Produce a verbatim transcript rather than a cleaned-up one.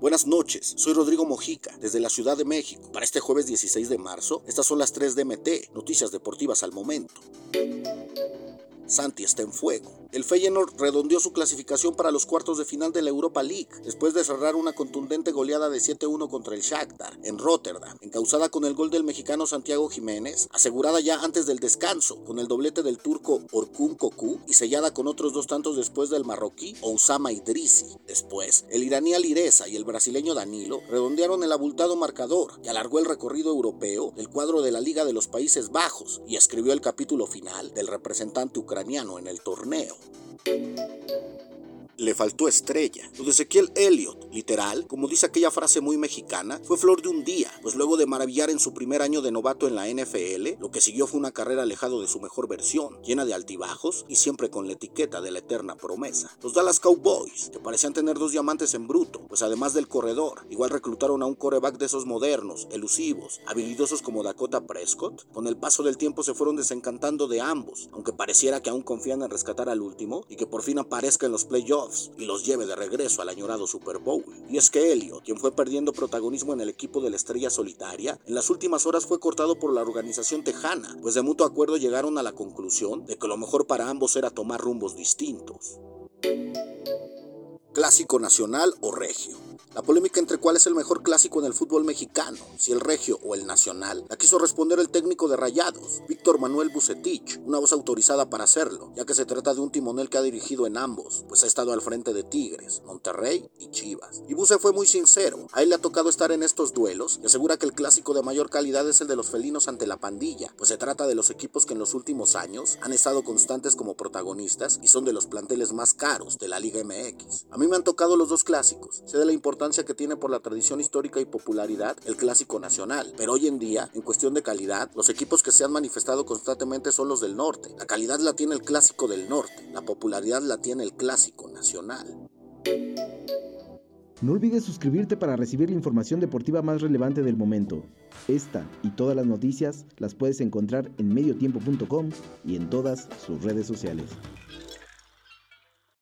Buenas noches, soy Rodrigo Mojica, desde la Ciudad de México. Para este jueves dieciséis de marzo, estas son las tres D M T, noticias deportivas al momento. Santi está en fuego. El Feyenoord redondeó su clasificación para los cuartos de final de la Europa League después de cerrar una contundente goleada de siete uno contra el Shakhtar en Rotterdam, encauzada con el gol del mexicano Santiago Jiménez, asegurada ya antes del descanso con el doblete del turco Orkun Koku y sellada con otros dos tantos después del marroquí Ousama Idrisi. Después, el iraní Alireza y el brasileño Danilo redondearon el abultado marcador que alargó el recorrido europeo del cuadro de la Liga de los Países Bajos y escribió el capítulo final del representante ucraniano en el torneo. Le faltó estrella. Lo de Ezekiel Elliott, literal, como dice aquella frase muy mexicana, fue flor de un día, pues luego de maravillar en su primer año de novato en la N F L, lo que siguió fue una carrera alejado de su mejor versión, llena de altibajos y siempre con la etiqueta de la eterna promesa. Los Dallas Cowboys, que parecían tener dos diamantes en bruto, pues además del corredor, igual reclutaron a un quarterback de esos modernos, elusivos, habilidosos como Dakota Prescott, con el paso del tiempo se fueron desencantando de ambos, aunque pareciera que aún confían en rescatar al último y que por fin aparezca en los playoffs y los lleve de regreso al añorado Super Bowl. Y es que Elliott, quien fue perdiendo protagonismo en el equipo de la estrella solitaria, en las últimas horas fue cortado por la organización tejana, pues de mutuo acuerdo llegaron a la conclusión de que lo mejor para ambos era tomar rumbos distintos. Clásico Nacional o Regio. La polémica entre cuál es el mejor clásico en el fútbol mexicano, si el regio o el nacional, la quiso responder el técnico de Rayados, Víctor Manuel Bucetich, una voz autorizada para hacerlo, ya que se trata de un timonel que ha dirigido en ambos, pues ha estado al frente de Tigres, Monterrey y Chivas. Y Buce fue muy sincero, a él le ha tocado estar en estos duelos y asegura que el clásico de mayor calidad es el de los felinos ante la pandilla, pues se trata de los equipos que en los últimos años han estado constantes como protagonistas y son de los planteles más caros de la Liga M X. A mí me han tocado los dos clásicos, sé de la importancia que tiene por la tradición histórica y popularidad el clásico nacional, pero hoy en día, en cuestión de calidad, los equipos que se han manifestado constantemente son los del norte. La calidad la tiene el clásico del norte, la popularidad la tiene el clásico nacional. No olvides suscribirte para recibir la información deportiva más relevante del momento. Esta y todas las noticias las puedes encontrar en medio tiempo punto com y en todas sus redes sociales.